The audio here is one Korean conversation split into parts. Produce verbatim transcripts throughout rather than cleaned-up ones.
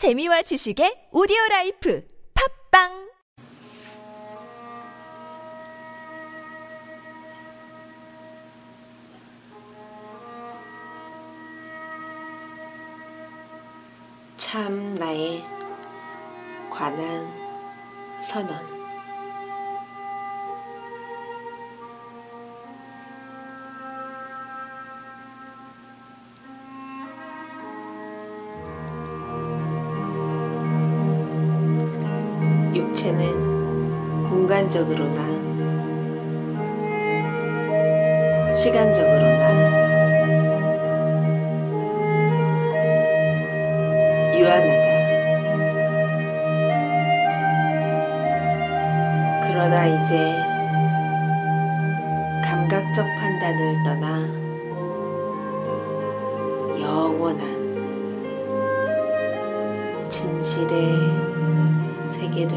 재미와 지식의 오디오라이프 팝빵 참 나에 관한 선언. 육체는 공간적으로나 시간적으로나 유한하다. 그러나 이제 감각적 판단을 떠나 영원한 진실의 세계를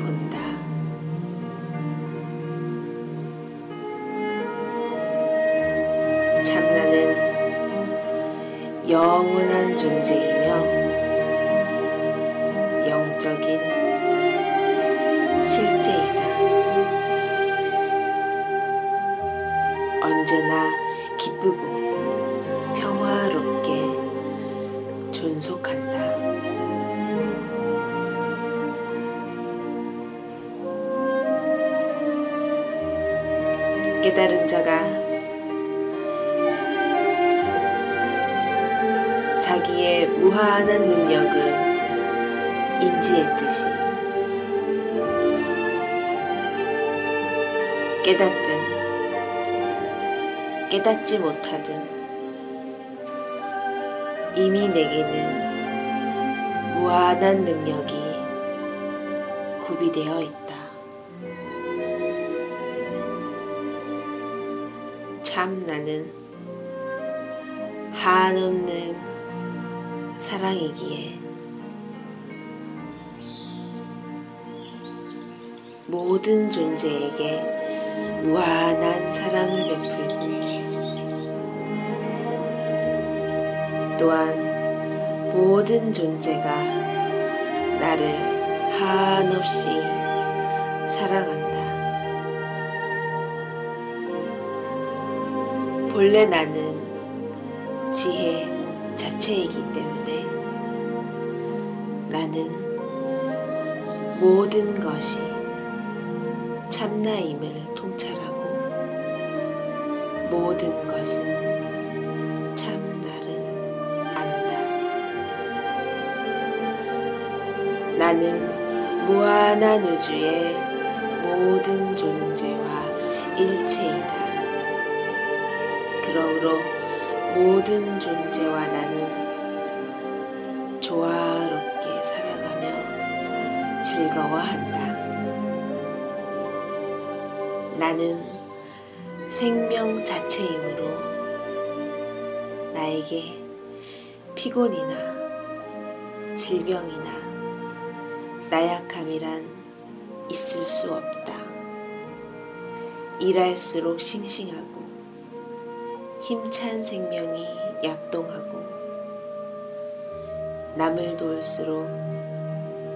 본다. 참 나는 영원한 존재이며 영적인 실제이다. 언제나 기쁘고 평화롭게 존속한다. 깨달은 자가 자기의 무한한 능력을 인지했듯이 깨닫든 깨닫지 못하든 이미 내게는 무한한 능력이 구비되어 있다. 참 나는 한없는 사랑이기에 모든 존재에게 무한한 사랑을 베풀고 또한 모든 존재가 나를 한없이 사랑한다. 본래 나는 지혜 자체이기 때문에 나는 모든 것이 참나임을 통찰하고 모든 것은 참나를 안다. 나는 무한한 우주의 모든 존재와 일체이다. 그러므로 모든 존재와 나는 조화롭게 살아가며 즐거워한다. 나는 생명 자체이므로 나에게 피곤이나 질병이나 나약함이란 있을 수 없다. 일할수록 싱싱하고 힘찬 생명이 약동하고 남을 도울수록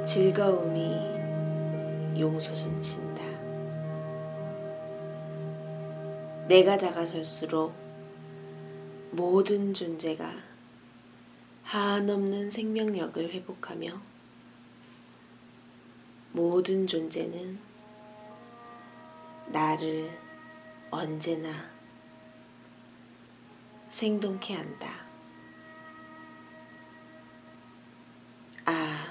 즐거움이 용솟음친다. 내가 다가설수록 모든 존재가 한없는 생명력을 회복하며 모든 존재는 나를 언제나 생동케 한다. 아,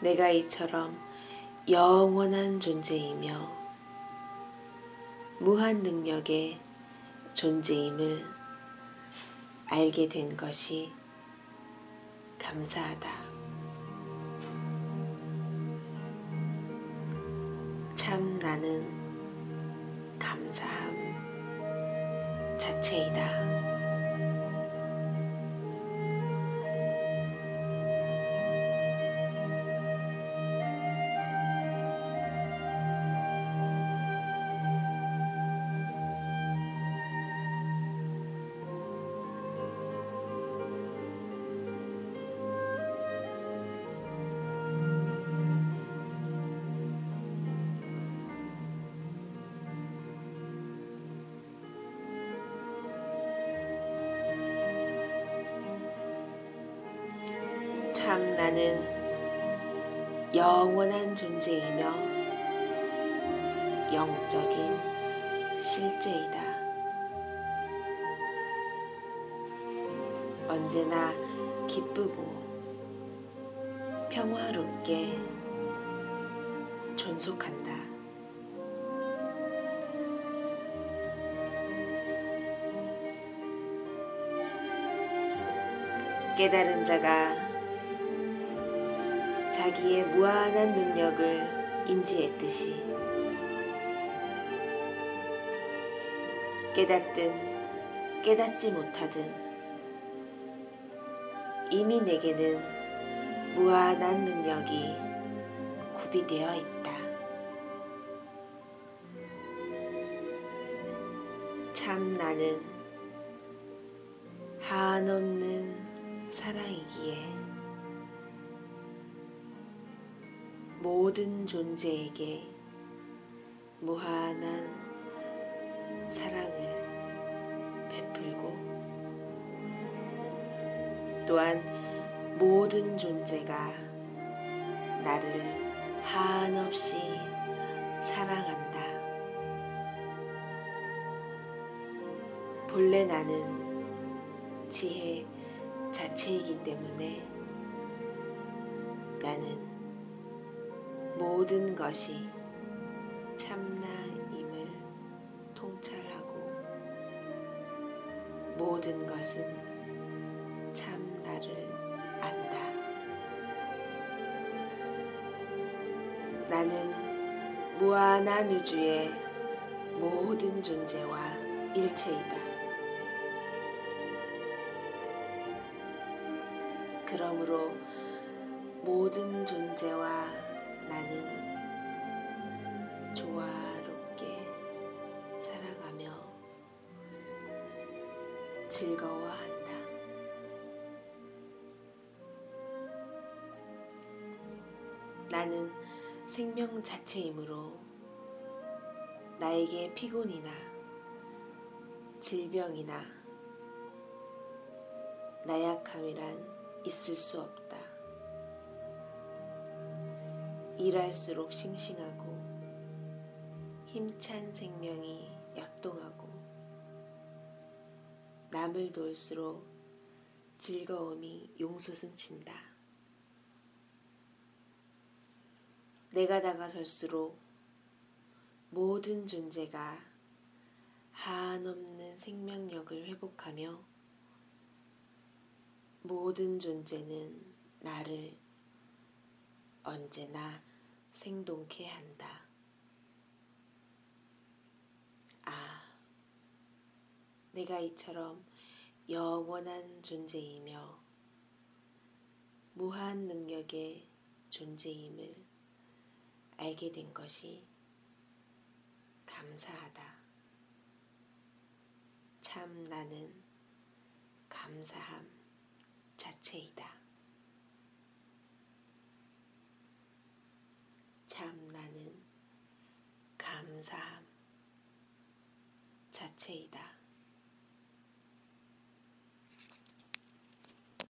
내가 이처럼 영원한 존재이며 무한 능력의 존재임을 알게 된 것이 감사하다. 참 나는 감사함 자체이다. 참 나는 영원한 존재이며 영적인 실제이다. 언제나 기쁘고 평화롭게 존속한다. 깨달은 자가 자기의 무한한 능력을 인지했듯이 깨닫든 깨닫지 못하든 이미 내게는 무한한 능력이 구비되어 있다. 참 나는 한없는 사랑이기에 모든 존재에게 무한한 사랑을 베풀고 또한 모든 존재가 나를 한없이 사랑한다. 본래 나는 지혜 자체이기 때문에 나는 모든 것이 참나임을 통찰하고 모든 것은 참 나를 안다. 나는 무한한 우주의 모든 존재와 일체이다. 그러므로 모든 존재와 나는 조화롭게 살아가며 즐거워한다. 나는 생명 자체이므로 나에게 피곤이나 질병이나 나약함이란 있을 수 없다. 일할수록 싱싱하고 힘찬 생명이 약동하고 남을 돌수록 즐거움이 용솟음친다. 내가 다가설수록 모든 존재가 한없는 생명력을 회복하며 모든 존재는 나를 언제나 생동케 한다. 아, 내가 이처럼 영원한 존재이며 무한 능력의 존재임을 알게 된 것이 감사하다. 참 나는 감사함 자체이다. 참 나는 감사함 자체이다.